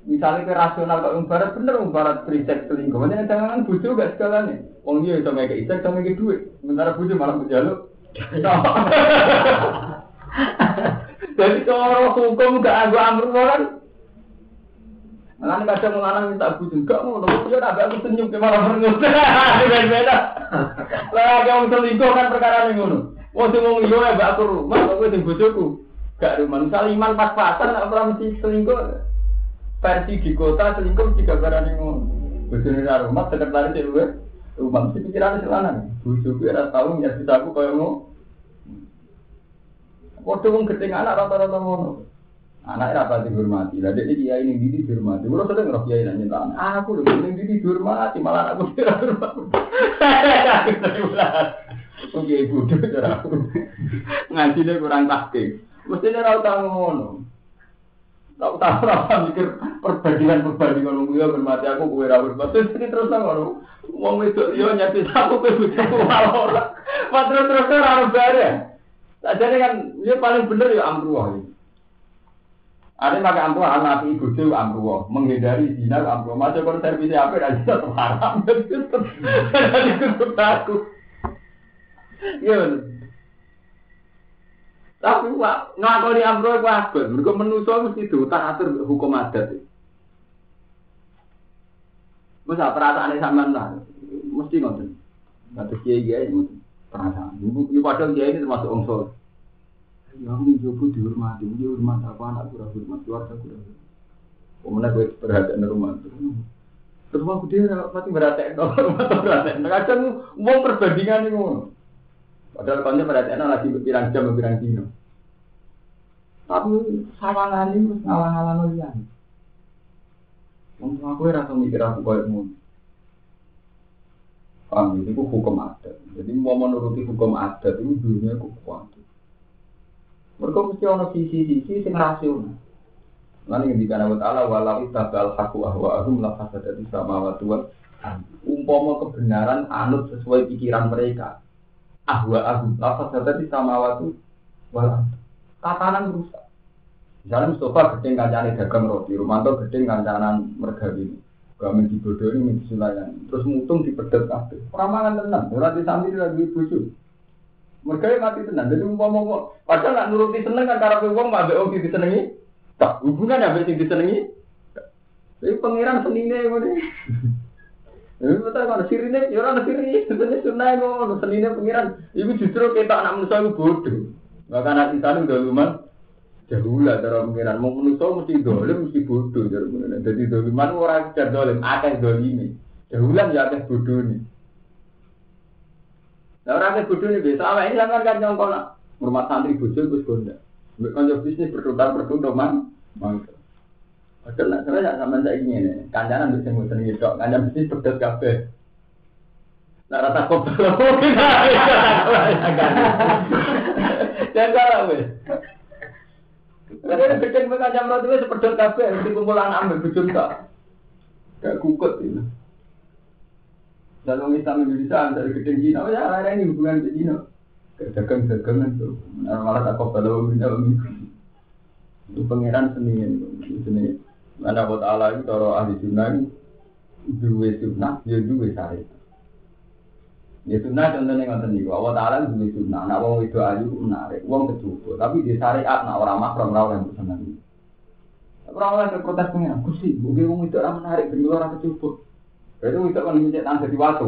Misalnya ke rasional, kalau orang barat, bener orang barat berisek selingkuh. Maksudnya jangan-jangan bujur gak segalanya. Orang dia bisa make isek, bisa make duit. Sementara bujur malah berjaluk. Jadi kalau hukum gak aku ambil orang, nanti kadang orang minta bujung, gak mau nunggu dia tak aku senyum ke malam bernusa, beda-beda. Lah kamu selingkuh kan perkara ini ngono. Wah semua yo ya aku rumah, aku di bujungku, gak rumah. Misal iman pas-pasan, tak pernah mesti selingkuh. Versi di kota selingkuh juga perkara ini ngono. Bujungnya dari rumah, sekretaris itu gue, rumah mesti pikiran selanan. Bujungku ada tahu nyari aku kayak ngono. Waktu orang keting anak rata-rata mono, anak rapat dihormati. Jadi dia ini diri dihormati. Belum sedang roh dia ini tangan. Aku lebih senang diri dihormati malah aku tidak hormat. Oke ibu, cara aku ngaji dia kurang taktik. Mestinya rata mono. Tak tahu rasa mikir perbandingan-perbandingan orang dia hormati aku kue rapat. Terus terus orang orang itu dia nyati aku berbujang orang. Terus terus orang berada. Jadi kan, dia paling benar ya amruah. Ada pakai amruah, anak ibu itu amruah, menghindari zina amruah. Macam kalau servisnya apa, ada tetap haram, jadi tetap takut. Iya. Tapi ngakoni amruah itu apa? Mereka menusul mesti diutang atur hukum adat. Masa perasaannya sama lah, mesti nonton. Atau kiai-kiai nonton. Perasaan. Ibu padahal dia ini termasuk ongsor. Yang dijemput dihormati, dia hormat apa anak kurang hormat keluarga kurang. Pemenang gue perhatian rumah itu. Terus aku dia pasti berhati-hati. Kadang mau perbandingan itu. Padahal konco pada saat itu lagi berpirang jam, berpirang dino. Tapi sawangan ini, sawangan lalu yang. Mungkin aku rasa mikir aku baikmu. Paham, ini aku hukum adat. Jadi mau menuruti hukum adat ini dunia aku kuat. Mereka mesti ada sisi-sisi yang rasional. Lalu yang dikatakan Allah Ta'ala walau itabal haku ahwa'ahum lafadadati samawatuan. Umpama kebenaran anut sesuai pikiran mereka. Ahwa'ahum lafadadati samawatu walau. Tatanan rusak. Misalnya Mustafa gedeng kancane dagang roti, Rumanto gedeng kancanan mergawi. Gamen dibodohi ning disulayan. Terus mutung dipedhet kabeh. Ramalan tenan, ora disambi lagi bojo. Mergawe mati tenan. Dadi umpama padahal nak nuruti seneng antara wong ambek wong disenengi. Tak hubungan ambek sing disenengi. Tapi pangeran senine ngene. Lha menawa ana sirine, ya ora ana sirine, sebenarnya sunah ngono senine pangeran. Iku justru ketok anak manusa iku bodoh. Bahkan anak insan daluman jarulah cara pengiran, mau manusia mesti dolim, mesti bodoh cara pengiran. Jadi doliman orang tidak dolim, akeh dolimi. Jarulah ya akeh bodoh ni. Nah orang akeh bodoh ni biasa. Awak ini langgar kan jangan kau nak rumah santri bodoh, bos gonda. Macam bisnis bertukar bertukar man, bangsa. Macam nak kerja sama saya ini ni. Kanjaran bisnis macam ni dok, kanjaran bisnis berdekat kafe. Nak rata kopi. Jangan kau lah. Kadang gedeng mek kanjam roti wis pedhot kabeh dikumpul anak ambek bojo tok. Gak kukut iki. Dalam Islam Indonesia dari gedeng Cina, ya ada ini hubungan ke Cina. Dagang-dagangan tuh, malah tak kebalo minum. Itu pangeran senengin, senengin. Ana wa ta'ala itu cara ahli sunnah duwe sunnah, ya duwe syariat. Ya sunnah contohnya ngoten niku, Allah Ta'ala duwe sunnah, nek wong wedo ayu menarik, wong kecukup, tapi di syariat nek ora makrom ra oleh seneng. Ora oleh protes pengen, Gusti, mugi wong wedo ora menarik ben ora kecukup. Berarti wong wedo kan nyek nang dadi watu.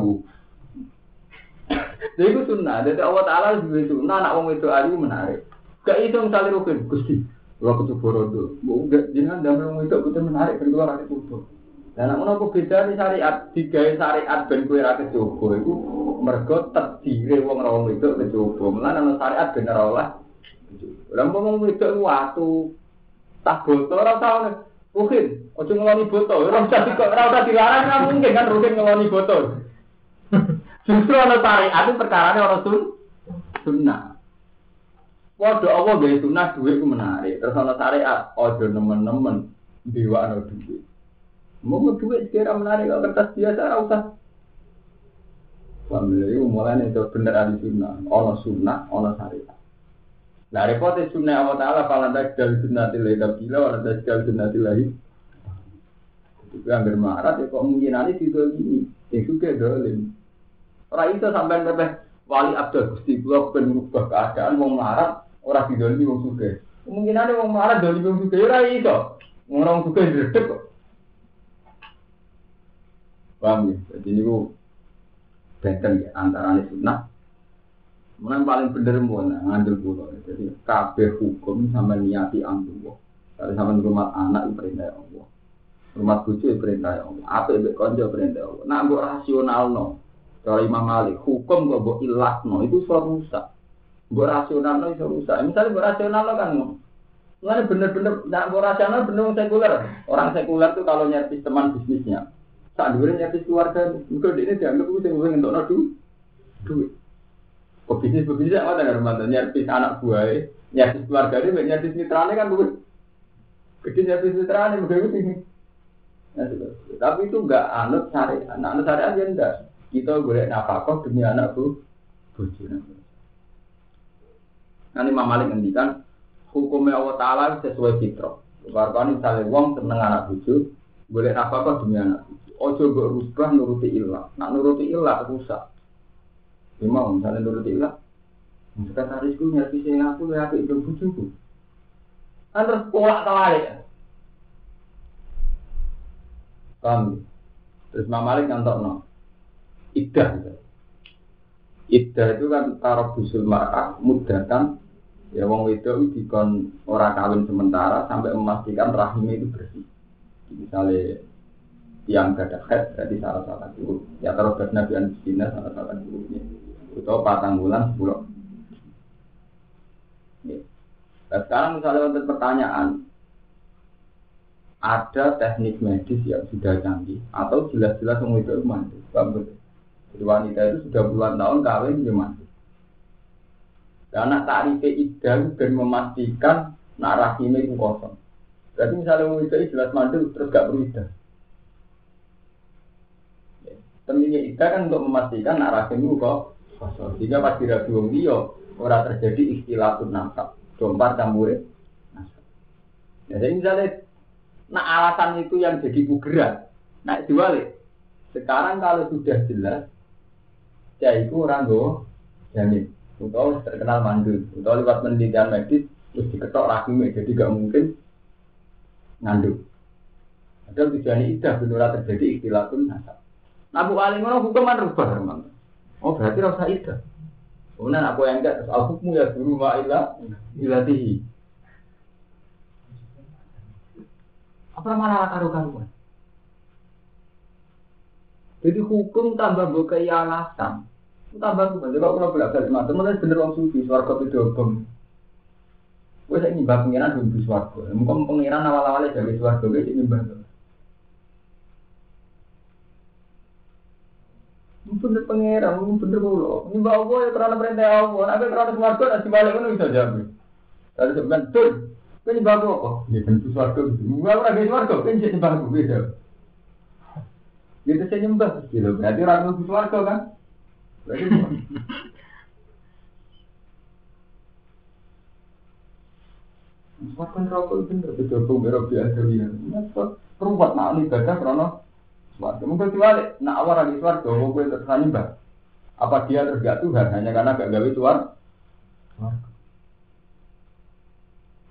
Jadi sunnah, dadi Allah Ta'ala duwe sunnah nek wong wedo ayu menarik. Gak itung sale rugen, Gusti, ora kecukup rodo. Mbok jenengan ndang wong wedo boten menarik ben ora kecukup. Lah nek ono bedane syariat, digawe syariat ben kowe ra kecukup iku mergo terdire wong ra wong wedok kecoba. Mulane ana syariat bener ora lah. Lah wong wedok watu tak boto ora taune. Mungkin aja ngeloni boto, ora usah dikok, ora usah dilarang kan mungkin kan rutin ngeloni boto. Justru ana syariat itu perkarane ora sunnah. Padha apa gawe sunnah dhuwit ku menarik. Terus ana syariat aja nemen-nemen diwakno dhuwit. Mung dhuwit kira menarik kok kertas biasa ora usah. Pamela itu mulanya itu benar ada sunnah, Allah sunnah, Allah syariat. Nah, repotnya sunnah Allah Ta'ala, kalau anda sedang sunnah tilahi dabila, kalau anda sedang sunnah tilahi. Itu yang bermarat, ya kemungkinannya itu ini, itu juga dolim. Orang itu sampai sampai wali abdul gusti, kalau berubah keadaan, mau marat, orang di dolim, orang suka. Kemungkinannya mau marat, dolim, orang suka, ya orang itu. Orang suka, hidup kok. Paham ya? Jadi ini kok. Benten ya, antara sunnah yang paling benar muna, ngandil pula jadi kabeh hukum sama niati Allah jadi sama rumah anak itu perintah Allah rumah bucu itu perintah Allah apa yang berkonjol perintah Allah nah, itu rasional no. Kalau Imam Malik, hukum kalau ilat no, itu sudah rusak kalau rasional no, itu rusak misalnya kalau rasional no, kan karena benar-benar, kalau rasional benar orang sekuler orang sekuler itu kalau nyerpis teman bisnisnya tak dulu nyakis keluarga, mungkin ini dianggap itu yang boleh ngentok nado, duit. Bisnis bisnis apa dengan rumah tangga nyakis anak buah, nyakis keluarga ini, nyakis mitranya kan duit. Kecil nyakis mitranya mungkin ini. Tapi itu enggak anut syariat, anut syariat yang enggak. Kita boleh nafkah demi anakku, bujuran. Nanti Imam Malik ngendikan hukumnya Allah Ta'ala sesuai fitrah. Keluarga misalnya wong seneng anak bujuk, boleh nafkah demi anak. Ojo gak rusbah nuruti ilah. Nak nuruti ilah rusak. Memang misalnya nuruti ilah. Sekretarisku nyari saya aku lihat itu bujuku. Antar sekolah kawali. Kami terus mamalik ngantor no. Iddah. Iddah itu kan taruh busul marah mudatan. Ya wong wedok dikon ora kawin sementara sampai memastikan rahimnya itu bersih. Misalnya yang gak ada head, jadi salah-salah dulu ya terus bernabian di Cina, salah-salah dulu atau patang bulan, sepuluh Nah, sekarang misalnya untuk pertanyaan, ada teknik medis yang sudah canggih atau jelas-jelas semua itu romantis. Jadi wanita itu sudah puluhan tahun kawin romantis. Dan anak tarife iddah dan memastikan narasinya itu kosong. Berarti misalnya wanita itu jelas mandul terus gak beriddah. Temennya iddah kan untuk memastikan narasinya kok kosong. Jika pas diragukan dia, orang terjadi istilah nasab. Jompar campur nasab. Ya, jadi misalnya nah alasan itu yang jadi bugeran. Nah diwalik. Sekarang kalau sudah jelas, ya itu orang go, jamin. Untuk terkenal mandul. Untuk lewat penelitian medis terus diketok rahimnya. Jadi gak mungkin ngandung. Padahal tujuan idah benar terjadi istilah pun nasab. Nah bu alim orang hukuman rubah memang. Oh berarti rasa idah. Kemudian aku yang enggak terus alhukmu ya guru ma'ilah ilatihi. Apa malah karu-karuan? Jadi hukum tambah bukai alasan, tambah hukum. Jadi kalau kita belajar macam mana bener orang suci, swarga itu hukum. Saya ingin nyembah pengiran belum di swarga. Mungkin pengiran awal-awalnya dari swarga itu nyembah. Bener pengiran, bener pulau. Nyembah Allah ya karena perintah Allah. Nabi karena swarga nanti balik kan bisa jadi. Tadi sebenarnya betul. Kan bagus kok. Ya tentu suatu. Gua ora gawe suatu, kan jadi bagus beda. Itu saya nyembah kilo. Berarti ora gawe suatu kan? Berarti. Suatu kontrol itu betul betul biasa dia. Suatu ruwet nak ibadah karena suatu. Mungkin diwalik nak awal gawe suatu, kok kowe terus nyembah. Apa dia terus gak Tuhan hanya karena gak gawe suatu?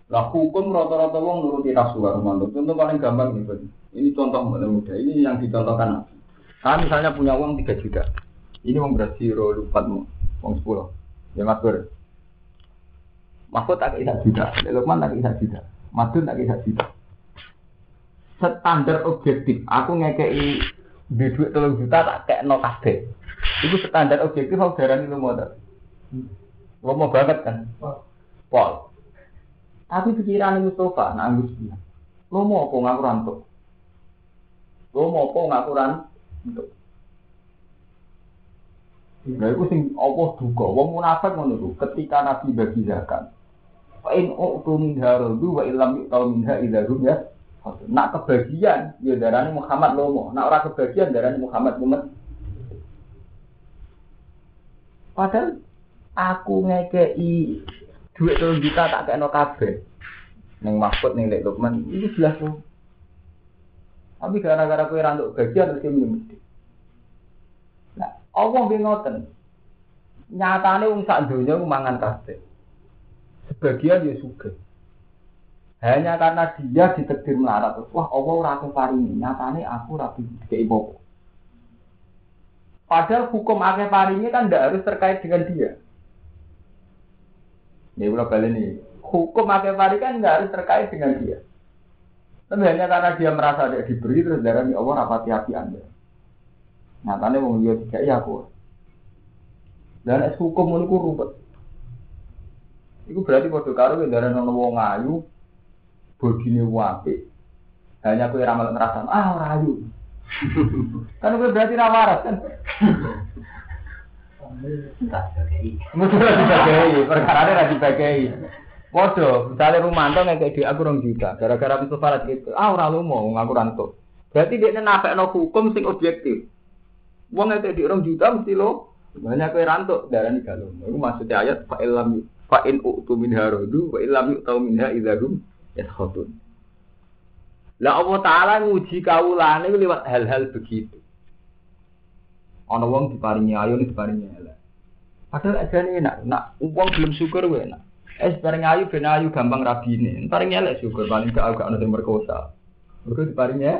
Lah hukum rata-rata wong nuruti Rasulullah Muhammad. Contoh paling gampang nih, Pak. Ini contoh mudah-mudah. Ini yang dicontohkan. Saya misalnya punya uang tiga juta. Ini uang berat nol empat uang sepuluh. Ya matur. Mahfud tak kira juta. Lukman tak kira juta. Madun tak kira juta. Standar objektif. Aku ngekei di duit tiga juta tak kekno kabeh. Itu standar objektif saudarane lu motor. Lomo banget kan. Pol. Tapi pikiran Mustafa, nak anggus dia. Lo mau apa ngaku rantuk? Lo mau apa ngaku rantuk? Nah, itu sing Allah duga. Wong munafik ngono ketika Nabi bagi zakat. Fa in u'tu min harudu wa illam yu'tal minha idza rubiya. Nak kebagian, ya darane Muhammad lo mau. Nak ora kebagian darane Muhammad Muhammad. Padahal aku ngekei duit tolong juta tak kena kabeh. Neng Mahfud, neng Lek Lukman, itu jelas loh. Tapi gara-gara kue rantuk bagian terus minum. Nah, Allah bingoten. Nyatane wong sak donya mangan kabeh. Sebagian ya sugih. Hanya karena dia ditakdir melarat. Wah, Allah ora aku paringi. Nyatane aku ora dikei apa. Padahal hukum akeh paringi kan ndak harus terkait dengan dia. Ini pula balik ini, hukum akeh pari kan tidak harus terkait dengan dia. Tapi hanya karena dia merasa tidak diberi, terus darah ini, Allah rapati hati Anda. Nyatanya orang dia tidak, iya aku. Dan es hukum itu rumput. Itu berarti pada karo, darah orang ngayu, begini wapi. Hanya aku yang ramal merasa, ah rayu. Kan itu berarti rawaras kan. Mula dibagai, perkara ni rasa dibagai. Bodoh, misalnya Rumanto ngekei dia aku orang juta, gara-gara itu farat gitu. Ah, orang lumo ngaku ranto. Berarti dia nafek no hukum sing objektif. Wong ngekei dia orang juta mesti lo banyak kau ranto darah ni kalau. Itu maksudnya ayat fa ilam fa in utu min harodu fa ilam utau minha idagum yathodun. Lah Allah Taala nguji kaulane lewat hal-hal begitu. Ana wong diparingi ayu ning diparingi elek. Padahal ajane enak, nak wong belum syukur wae enak. Es paringi ayu ben ayu gampang rabine. Paringi elek syukur paling gak gak ono sing merkosa. Mergo diparingi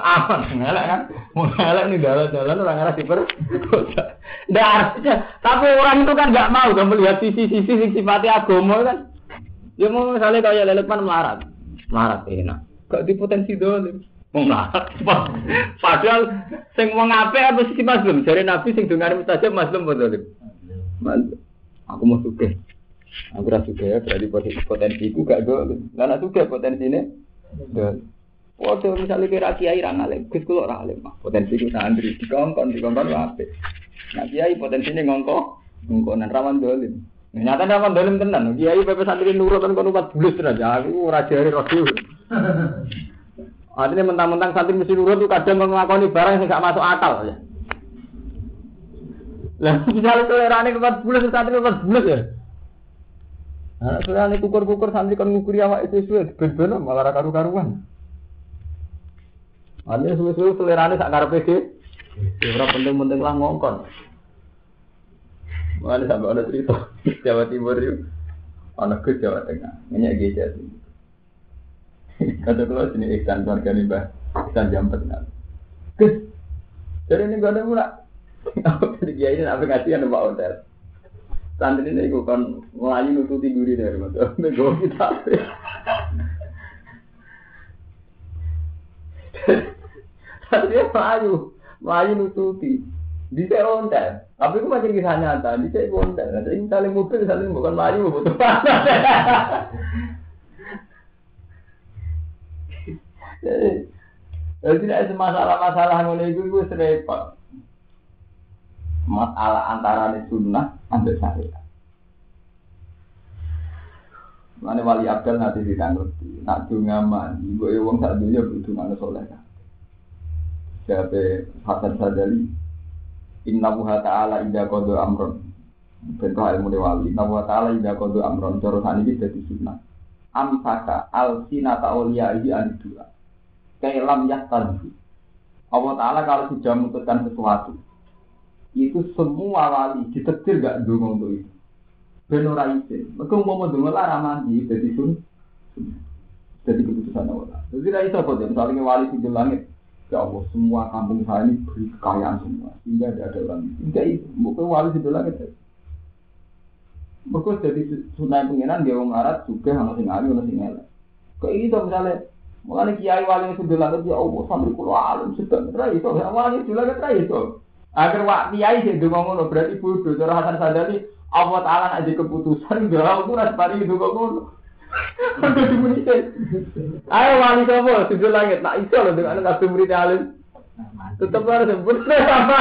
aman elek kan. Wong elek ning dalan-dalan ora ngarah diperkosa. Ndak artinya, tapi orang itu kan gak mau gak melihat sisi-sisi sing sifate agama kan. Ya mau misale kaya lelepan melarat. Melarat enak. Gak dipotensi dolim. Wong larat, padahal sing wong apik apa sih mazlum? Jare Nabi sing dongane mustajab mazlum padha. Aku mau sugih. Anggur juga ya, berarti potensi ku gak dol. Karena juga potensi ini dol. Waduh, misalnya kira kiai rangalim, gus kulo rangalim mah. Potensi ku santri dikongkon, dikongkon apa? Nah kiai potensi ini ngongkon, ngongkonan rawan dolim. Nyata rawan dolim tenan. Kiai P P santri nurutan kono empat bulan tenan. Aku raja hari rosi. Artinya mentang-mentang santri mesti nurut tu kadang mengakoni barang yang gak masuk akal ya. Lah misalnya tolerane empat bulan santri empat bulan ya. Nah, soalnya kukur-kukur santri kan ngukuri awak sesuai, bener-bener malah karu-karuan. Ane suwe-suwe selerane sak karepe iki. Ora penting-penting lah ngongkon. Mane sampe ana cerita Jawa Timur yo. Ana ke Jawa Tengah, menyang gereja. Kata kelas ini ikan warga nih bah, ikan jam petang. Kes, jadi ini gak ada mula. Aku tadi dia ini apa ngasih ada pak hotel. Santri ini aku kan melayu nututi duri dari mata. Nego kita. Dia melayu, melayu nututi. Di saya hotel, tapi aku macam kisah nyata. Di saya hotel, ada yang saling mobil, saling bukan melayu butuh panas. Jadi, tidak ada masalah-masalah mulai itu, itu serempet. Masalah antara sunnah dan syariat. Mana wali abdal nanti ditangguti, nak dunga man, ibu ewang tak dunia butuh mana soleh. Jadi Hasan Sadali, Inna Buha Taala Indah Kodo Amron, berkah ilmu wali. Inna Buha Taala Indah Kodo Amron, corotan ini jadi sunnah. Amsaka al-sinata awliyaihi anidullah. Kailam yahtadhu. Allah Ta'ala kalau sudah memutuskan sesuatu, itu semua wali ditetir gak dungu untuk itu. Benar orang izin. Maka mau dungu lah ramadi. Jadi sun. Jadi keputusan Allah. Jadi tidak bisa saja. Misalnya wali di langit. Ya Allah, semua kampung saya ini beri kekayaan semua. Sehingga tidak ada langit. Enggak itu. Maka wali di langit. Maka jadi sunai pengenan. Dia mengarat juga. Ada yang ada, ada yang ada. Kok ini misalnya. Mulanya kiai wali yang sudah langit. Ya Allah, sambil kulau alam. Sudah ngerai itu. Wali di langit ngerai itu. Agar waktu kiai itu ngomong, berarti bodoh. Cara Hasan Sadali, Allah Ta'ala aja keputusan, galau pun asmari itu ngomong. Untuk dimunisi. Ayo wali kamu, sujud langit. Nah iso loh, dengan nafsu murid alim. Tetap harus bener sama.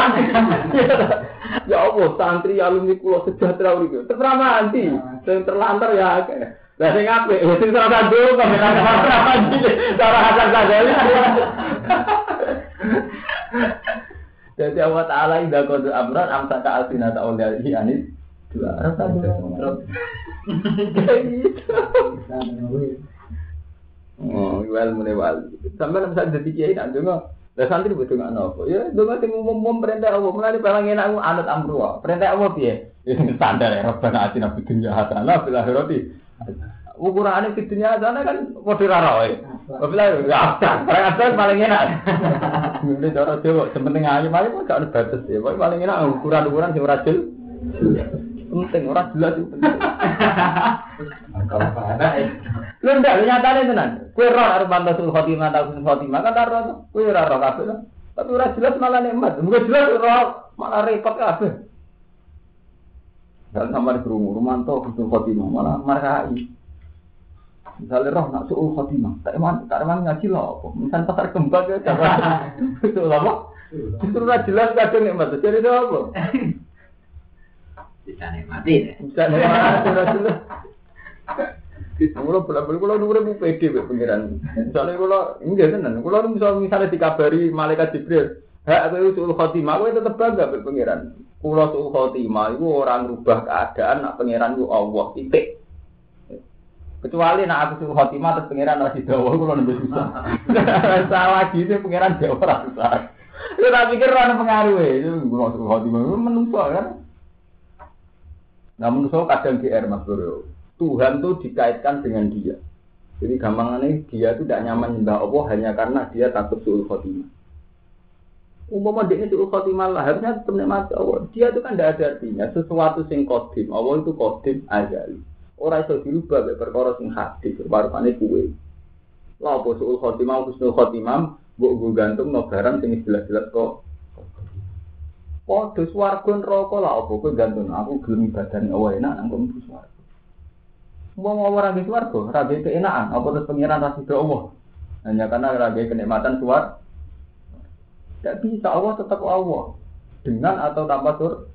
Ya Allah, santri alumni kulo sejahtera. Tetap ramah nanti. Yang terlantar ya. Nah, yang apa? Yang terasa dulu, kami ramah nanti. Cara Hasan Sadali. Jadi Allah Ta'ala indah kodoh amran amsaka al-sinata awliyahi anis dua arah saja kayak gitu oh, iwal mulai wali sampai misalnya jadi kiai nak dengar dan santri butuh gak nopo ya, dengar yang umum perintah Allah mulai paling enak anut amruwa perintah Allah ya standar ya, Rabbana atina bidunya hasanah bila hirati ukurannya bidunya hasanah kan kode rara ya apalagi, ya abdan, orang abdan paling enak ini cara Jawa, sementing aja, paling gak ada batas ya paling enak, ukuran-ukuran yang rajin penting, orang jelas itu penting kalau mana ya lu enggak, lu nyatanya itu nanti gue roh, harus mantasul khotimah, mantasul khotimah kan tak roh, gue roh roh kabel tapi orang jelas malah nikmat, bukan jelas roh malah repot kabel gak sama di kerungu, rumantau, mantasul khotimah, malah markai misalnya roh nak suul khotimah, tak eman, tak eman ngaji loh. Misalnya pasar kembang ya, jangan itu lama. Justru tak jelas kadang nikmat. Jadi itu apa? Bisa nikmatin. Bisa nikmatin. Sudah jelas. Kalau bela-bela, kalau dulu aku pede pengiran. Misalnya kalau enggak tenan, kalau misalnya misalnya dikabari malaikat Jibril, ha aku suul khotimah, aku tetap bangga berpengiran. Kalau suul khotimah, itu orang rubah keadaan. Nak pengiran itu Allah titik. Kecuali nak aku suruh khotimah terus pengiran lagi dawa, aku lebih susah. Salah gitu, pengiran dawa rasa susah. Lu tak pikir ada pengaruh ya, aku mau suruh khotimah, itu menusuk kan. Nah menusuk kadang G R Mas Bro, Tuhan tuh dikaitkan dengan dia. Jadi gampangannya dia tuh tidak nyaman nyembah Allah hanya karena dia takut suruh khotimah. Umpama dia suruh khotimah lah, harusnya temen mati Allah. Dia tuh kan tidak ada artinya, sesuatu sing kodim, Allah itu kodim azali. Orang itu dirubah oleh perkara yang hadis, warpannya kue. Lalu su'ul khotimah, khusnul khotimah, buku gantung, no barang, jenis jelas-jelas kok. Waduh, suarga neraka lah, apa kue gantung. Aku gelung badan, awal enak, aku mbuh suarga. Wong ora ge swarga, ora ge keenaan, apa terus pengiran ra sida Allah. Hanya karena ora ge kenikmatan swarga. Tidak bisa, Allah tetap Allah. Dengan atau tanpa surga.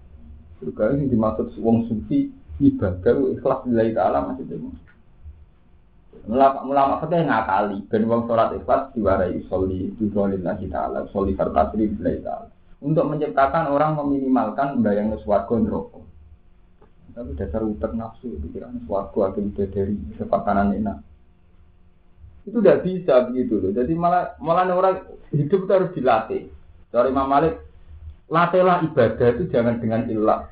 Surga ini dimaksud wong suci ibadah ikhlas lillahi ta'ala maksudnya. Ulama kita ngakali ben wong salat ikhlas diwarai sholli lillahi ta'ala, sholli farta lillahi ta'ala. Untuk menciptakan orang meminimalkan bayang swarga neraka. Tapi dasar utek nafsu pikiran swarga akan dari sepakanan enak. Itu tidak bisa begitu loh. Jadi malah malah orang hidup itu harus dilatih. Dari Imam Malik, latihlah ibadah itu jangan dengan ilat.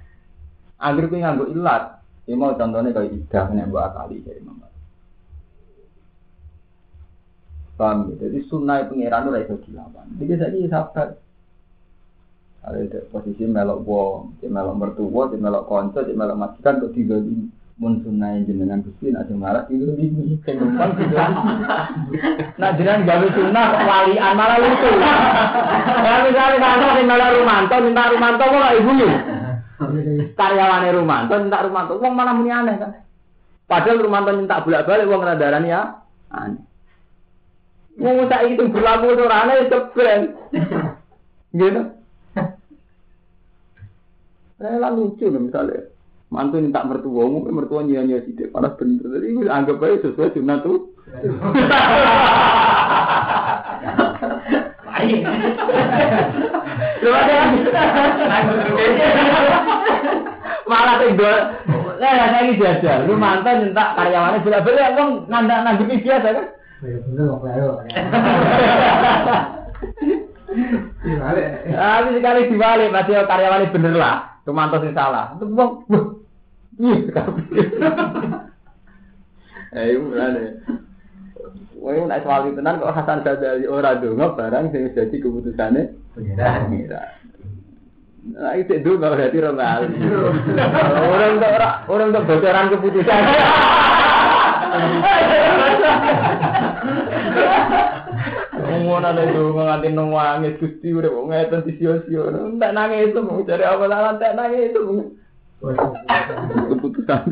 Angger kowe nganggo ilat, ya mau contohnya kayak idah nek mbok akali dari Imam Malik. Paham? Jadi sunnah pengiran ora iso dilawan. Iki saiki sahabat. Ada posisi melok wong, melok mertua, melok kanca, melok majikan kok digoleki. Mun sunai jenengan Gusti nak marah itu iki kenumpang gitu. Nah jenengan gawe sunah kok walian malah lucu. Kalau misale kanca sing malah Rumanto, minta Rumanto kok ibune. Karyawane Rumanto minta Rumanto, wong malah muni aneh kan. Padahal Rumanto minta bolak-balik wong ndarani ya aneh. Wong saiki itu berlaku ora aneh ceblek. Gitu. Lah lucu misalnya. Mantu minta mertua, mungkin mertua nyanyi sidik, panas bener. Jadi anggap aja sesuai sunnah tuh. Baik. Coba deh. Malah tinggal. Nah, lagi jajal. Lu mantu minta karyawannya bolak-balik, dong nanda nanggipi biasa kan? Bener, bener. Dibalik. Tapi sekali dibalik, pasti karyawannya bener lah. Cuma antos salah. Itu bang. Iya, kabeh. Eh, mulane. Wong nek soal tenan kok Hasan Ghazali ora ndonga barang sing dadi keputusane pengira-ngira. Lah iki ndonga berarti ora ngal. Orang kok ora orang kok bocoran keputusan. Ngono ana ndonga nganti nang wangis Gusti urip kok ngeten disio-sio. Ndak nangis mung jare apa lan tak nangis mung. Keputusan.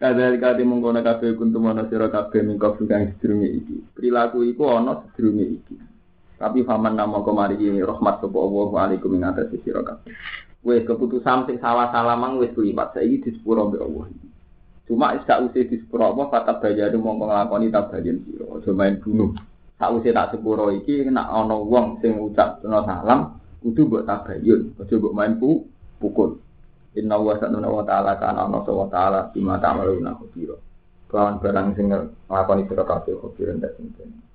Kadang kadang menggunakan kafe untuk manusia kafe mengkafir yang sedrungi iki. Perilaku iku ono sedrungi iki. Tapi faman nama kemari ini rahmat subhanahu wa alaikum ingat sesiro kafe. Wes keputusan sing salah salamang wes kuibat saya ini dispuro be Allah. Cuma sak usai dispuro Allah fatah bayar mongko nglakoni tabayan siro. Aja main bunuh. Sak usai tak sepuro iki nak ono wong sing ngucap salam kudu mbok tabayun. Aja mbok main pu pukul. Inna wa sanna wa ta'ala kana ana wa ta'ala bima ta'maluna khabira. Kawan barang sing nglakoni sira kabeh khabira ndak sinten.